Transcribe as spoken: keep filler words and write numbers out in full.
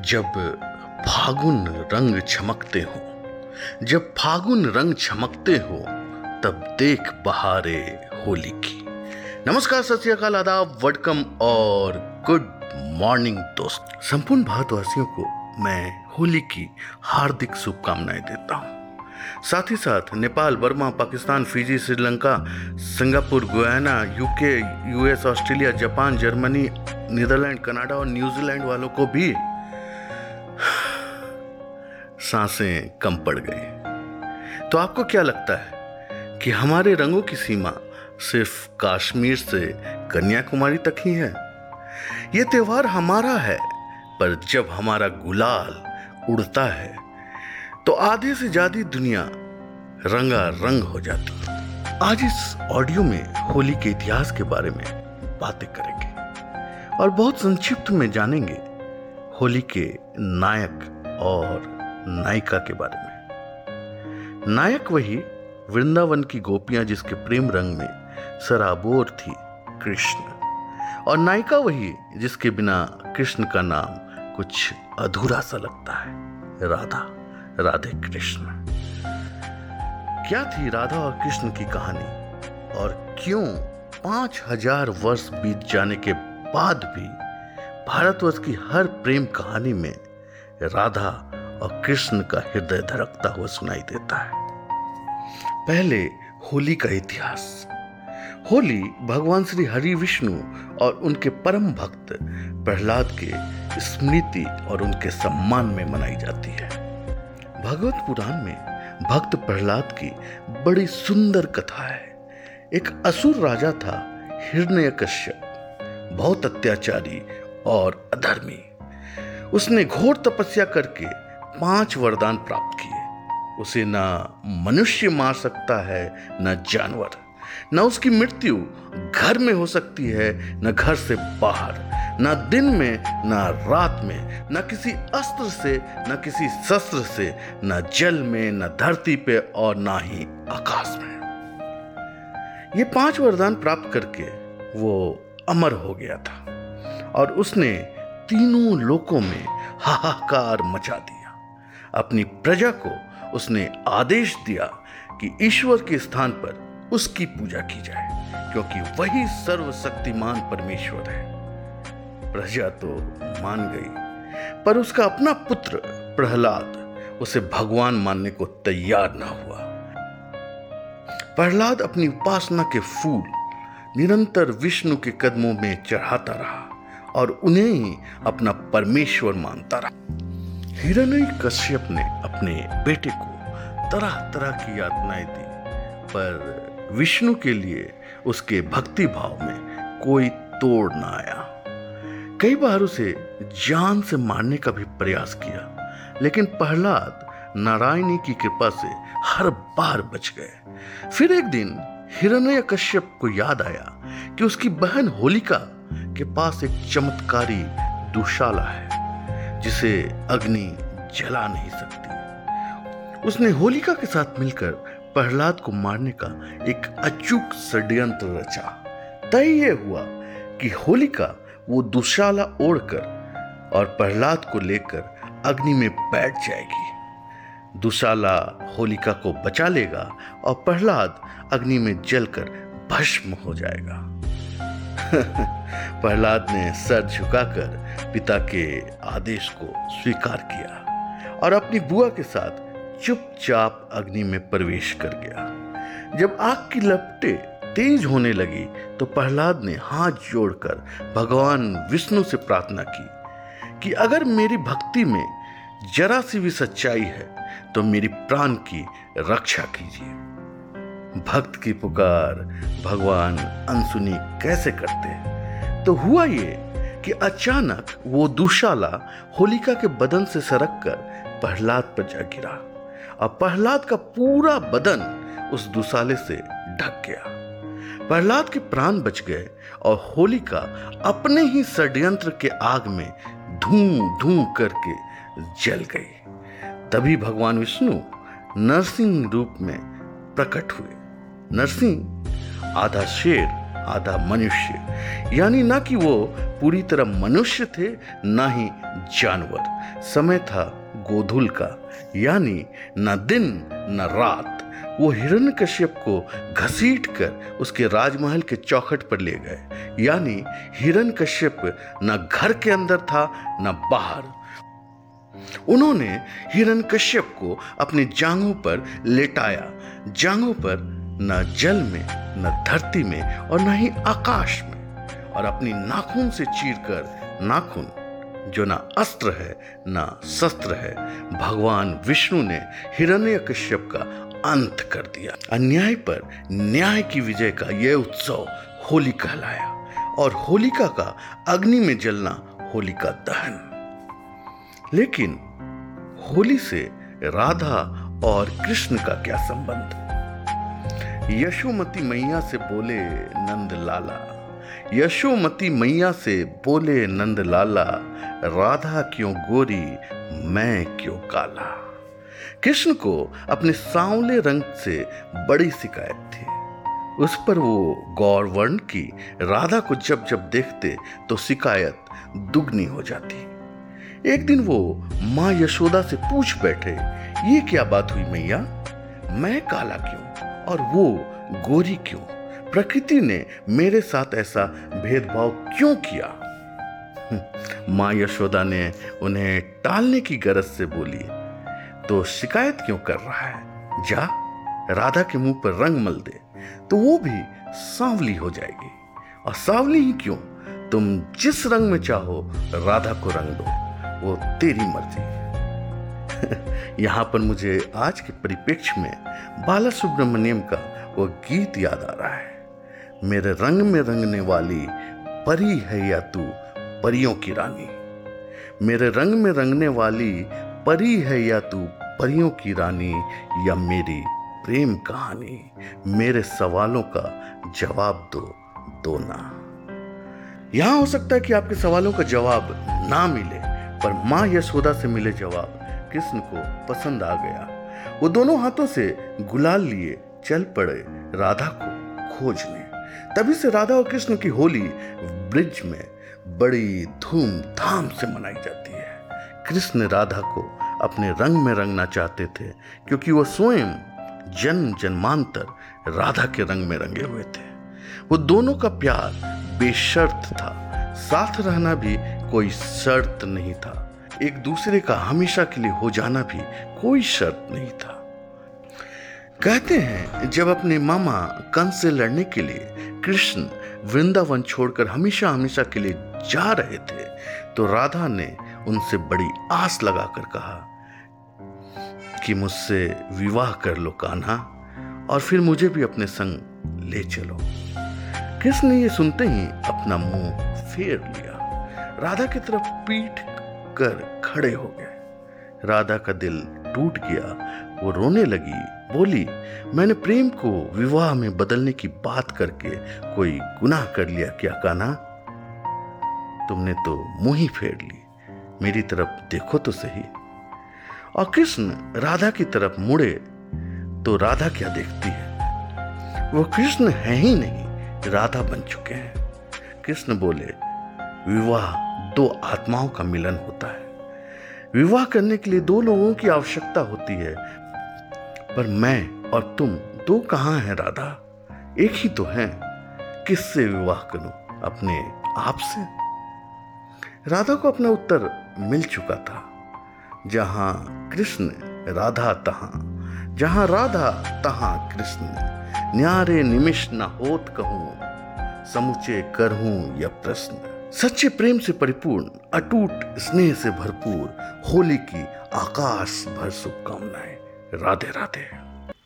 जब फागुन रंग चमकते हो जब फागुन रंग चमकते हो तब देख बहारे होली की। नमस्कार, सत श्री अकाल, आदाब, वेलकम और गुड मॉर्निंग दोस्त। संपूर्ण भारतवासियों को मैं होली की हार्दिक शुभकामनाएं देता हूँ। साथ ही साथ Nepal, Burma, Pakistan, Fiji, Sri Lanka, Singapore, Guyana, UK, US, Australia, Japan, Germany, Netherland, Canada और न्यूजीलैंड वालों को भी सांसें कम पड़ गई। तो आपको क्या लगता है कि हमारे रंगों की सीमा सिर्फ कश्मीर से कन्याकुमारी तक ही है? ये त्यौहार हमारा है, पर जब हमारा गुलाल उड़ता है तो आधे से ज्यादा दुनिया रंगा रंग हो जाती है। आज इस ऑडियो में होली के इतिहास के बारे में बातें करेंगे और बहुत संक्षिप्त में जानेंगे होली के नायक और नायिका के बारे में। नायक वही वृंदावन की गोपियां जिसके प्रेम रंग में सराबोर थी कृष्ण, और नायिका वही जिसके बिना कृष्ण का नाम कुछ अधूरा सा लगता है, राधा। राधे कृष्ण। क्या थी राधा और कृष्ण की कहानी और क्यों पांच हजार वर्ष बीत जाने के बाद भी भारतवर्ष की हर प्रेम कहानी में राधा और कृष्ण का हृदय धड़कता हुआ सुनाई देता है? पहले होली का इतिहास। होली भगवान श्री हरि, विष्णु और उनके परम भक्त प्रहलाद के स्मृति और उनके सम्मान में मनाई जाती है। भगवत पुराण में भक्त प्रहलाद की बड़ी सुंदर कथा है। एक असुर राजा था हिरण्यकश्यप, बहुत अत्याचारी और अधर्मी। उसने घोर तपस्या करके पांच वरदान प्राप्त किए। उसे ना मनुष्य मार सकता है, ना जानवर, ना उसकी मृत्यु घर में हो सकती है, ना घर से बाहर, ना दिन में, ना रात में, ना किसी अस्त्र से, ना किसी शस्त्र से, ना जल में, ना धरती पे और ना ही आकाश में। ये पांच वरदान प्राप्त करके वो अमर हो गया था और उसने तीनों लोकों में हाहाकार मचा दिया। अपनी प्रजा को उसने आदेश दिया कि ईश्वर के स्थान पर उसकी पूजा की जाए, क्योंकि वही सर्वशक्तिमान परमेश्वर है। प्रजा तो मान गई, पर उसका अपना पुत्र प्रहलाद उसे भगवान मानने को तैयार ना हुआ। प्रहलाद अपनी उपासना के फूल निरंतर विष्णु के कदमों में चढ़ाता रहा और उन्हें ही अपना परमेश्वर मानता रहा। हिरण्यकश्यप ने अपने बेटे को तरह तरह की यातनाएं दी, पर विष्णु के लिए उसके भक्ति भाव में कोई तोड़ ना आया। कई बार उसे जान से मारने का भी प्रयास किया, लेकिन प्रहलाद नारायणी की कृपा से हर बार बच गए। फिर एक दिन हिरण्यकश्यप को याद आया कि उसकी बहन होलिका के पास एक चमत्कारी दुशाला है जिसे अग्नि जला नहीं सकती। उसने होलिका के साथ मिलकर प्रहलाद को मारने का एक अचूक षड्यंत्र रचा। तय यह हुआ कि होलिका वो दुशाला ओढ़कर और प्रहलाद को लेकर अग्नि में बैठ जाएगी। दुशाला होलिका को बचा लेगा और प्रहलाद अग्नि में जलकर भस्म हो जाएगा। प्रहलाद ने सर झुकाकर पिता के आदेश को स्वीकार किया और अपनी बुआ के साथ चुपचाप अग्नि में प्रवेश कर गया। जब आग की लपटें तेज होने लगी तो प्रहलाद ने हाथ जोड़कर भगवान विष्णु से प्रार्थना की कि अगर मेरी भक्ति में जरा सी भी सच्चाई है तो मेरी प्राण की रक्षा कीजिए। भक्त की पुकार भगवान अनसुनी कैसे करते? तो हुआ ये कि अचानक वो दुशाला होलिका के बदन से सरककर प्रहलाद पर जा गिरा और प्रहलाद का पूरा बदन उस दुशाले से ढक गया। प्रहलाद के प्राण बच गए और होलिका अपने ही षड्यंत्र के आग में धूं धूं करके जल गई। तभी भगवान विष्णु नरसिंह रूप में प्रकट हुए। नरसिंह आधा शेर आधा मनुष्य, यानी ना कि वो पूरी तरह मनुष्य थे ना ही जानवर। समय था गोधुल का, यानी न दिन न रात। वो हिरण्यकश्यप को घसीटकर उसके राजमहल के चौखट पर ले गए, यानी हिरण्यकश्यप न घर के अंदर था न बाहर। उन्होंने हिरण्यकश्यप को अपने जांघों पर लेटाया, जांघों पर न जल में न धरती में और न ही आकाश में, और अपनी नाखून से चीरकर, नाखून जो ना अस्त्र है ना शस्त्र है, भगवान विष्णु ने हिरण्यकश्यप का अंत कर दिया। अन्याय पर न्याय की विजय का यह उत्सव होली कहलाया, और होलिका का अग्नि में जलना होलिका दहन। लेकिन होली से राधा और कृष्ण का क्या संबंध? यशोमती मैया से बोले नंद लाला, यशोमती मैया से बोले नंद लाला, राधा क्यों गोरी मैं क्यों काला। कृष्ण को अपने सांवले रंग से बड़ी शिकायत थी। उस पर वो गौर वर्ण की राधा को जब जब देखते तो शिकायत दुगनी हो जाती। एक दिन वो माँ यशोदा से पूछ बैठे, ये क्या बात हुई मैया, मैं काला क्यों और वो गोरी क्यों? प्रकृति ने मेरे साथ ऐसा भेदभाव क्यों किया? माँ यशोदा ने उन्हें टालने की गरज से बोली, तो शिकायत क्यों कर रहा है, जा राधा के मुंह पर रंग मल दे तो वो भी सांवली हो जाएगी, और सांवली ही क्यों, तुम जिस रंग में चाहो राधा को रंग दो, वो तेरी मर्जी। यहाँ पर मुझे आज के परिप्रेक्ष्य में बाला सुब्रमण्यम का वो गीत याद आ रहा है, मेरे रंग में रंगने वाली परी है या तू परियों की रानी, मेरे रंग में रंगने वाली परी है या तू परियों की रानी, या मेरी प्रेम कहानी, मेरे सवालों का जवाब दो दो ना। यहाँ हो सकता है कि आपके सवालों का जवाब ना मिले, पर माँ यशोदा से मिले जवाब कृष्ण को पसंद आ गया। वो दोनों हाथों से गुलाल लिए चल पड़े राधा को खोजने। तभी से राधा और कृष्ण की होली ब्रिज में बड़ी धूमधाम से मनाई जाती है। कृष्ण राधा को अपने रंग में रंगना चाहते थे, क्योंकि वो स्वयं जन्म जन्मांतर राधा के रंग में रंगे हुए थे। वो दोनों का प्यार बेशर्त था, साथ रहना भी कोई शर्त नहीं था, एक दूसरे का हमेशा के लिए हो जाना भी कोई शर्त नहीं था। कहते हैं जब अपने मामा कंस से लड़ने के लिए कृष्ण वृंदावन छोड़कर हमेशा हमेशा के लिए जा रहे थे, तो राधा ने उनसे बड़ी आस लगाकर कहा कि मुझसे विवाह कर लो कान्हा, और फिर मुझे भी अपने संग ले चलो। कृष्ण ने ये सुनते ही अपना मुंह फेर लिया, राधा की तरफ पीट कर खड़े हो गए। राधा का दिल टूट गया, वो रोने लगी, बोली मैंने प्रेम को विवाह में बदलने की बात करके कोई गुनाह कर लिया क्या कान्हा, तुमने तो मुंह ही फेर ली, मेरी तरफ देखो तो सही। और कृष्ण राधा की तरफ मुड़े तो राधा क्या देखती है, वो कृष्ण है ही नहीं, राधा बन चुके हैं। कृष्ण बोले विवाह दो आत्माओं का मिलन होता है, विवाह करने के लिए दो लोगों की आवश्यकता होती है, पर मैं और तुम दो कहाँ हैं राधा, एक ही तो हैं, किससे विवाह करूं, अपने आप से? राधा को अपना उत्तर मिल चुका था, जहां कृष्ण राधा तहां, जहां राधा तहां कृष्ण, न्यारे निमिष न होत कहूं, समुचे करहूं यह प्रश्न। सच्चे प्रेम से परिपूर्ण, अटूट स्नेह से भरपूर होली की आकाश भर शुभकामनाएं। राधे राधे।